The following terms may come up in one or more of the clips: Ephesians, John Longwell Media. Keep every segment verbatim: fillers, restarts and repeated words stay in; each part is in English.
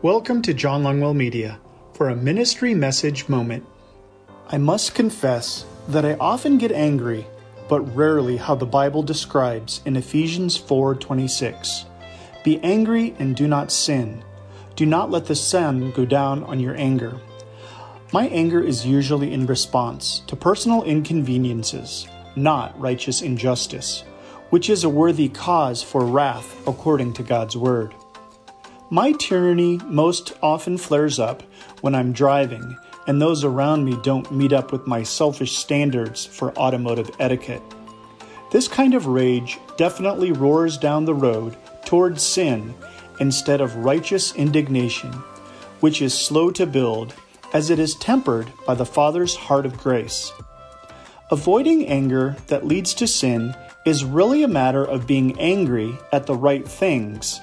Welcome to John Longwell Media for a ministry message moment. I must confess that I often get angry, but rarely how the Bible describes in Ephesians four twenty-six. Be angry and do not sin. Do not let the sun go down on your anger. My anger is usually in response to personal inconveniences, not righteous injustice, which is a worthy cause for wrath according to God's word. My tyranny most often flares up when I'm driving and those around me don't meet up with my selfish standards for automotive etiquette. This kind of rage definitely roars down the road toward sin instead of righteous indignation, which is slow to build as it is tempered by the Father's heart of grace. Avoiding anger that leads to sin is really a matter of being angry at the right things,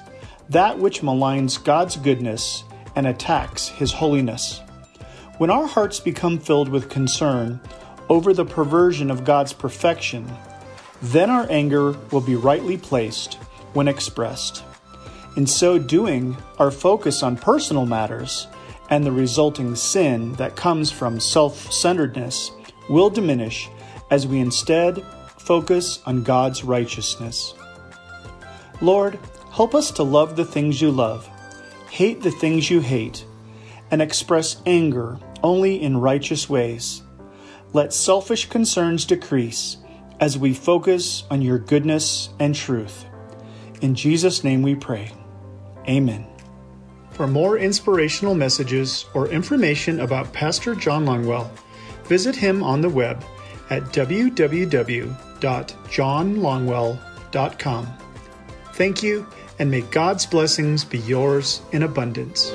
that which maligns God's goodness and attacks His holiness. When our hearts become filled with concern over the perversion of God's perfection, then our anger will be rightly placed when expressed. In so doing, our focus on personal matters and the resulting sin that comes from self-centeredness will diminish as we instead focus on God's righteousness. Lord, help us to love the things you love, hate the things you hate, and express anger only in righteous ways. Let selfish concerns decrease as we focus on your goodness and truth. In Jesus' name we pray. Amen. For more inspirational messages or information about Pastor John Longwell, visit him on the web at w w w dot john longwell dot com. Thank you, and may God's blessings be yours in abundance.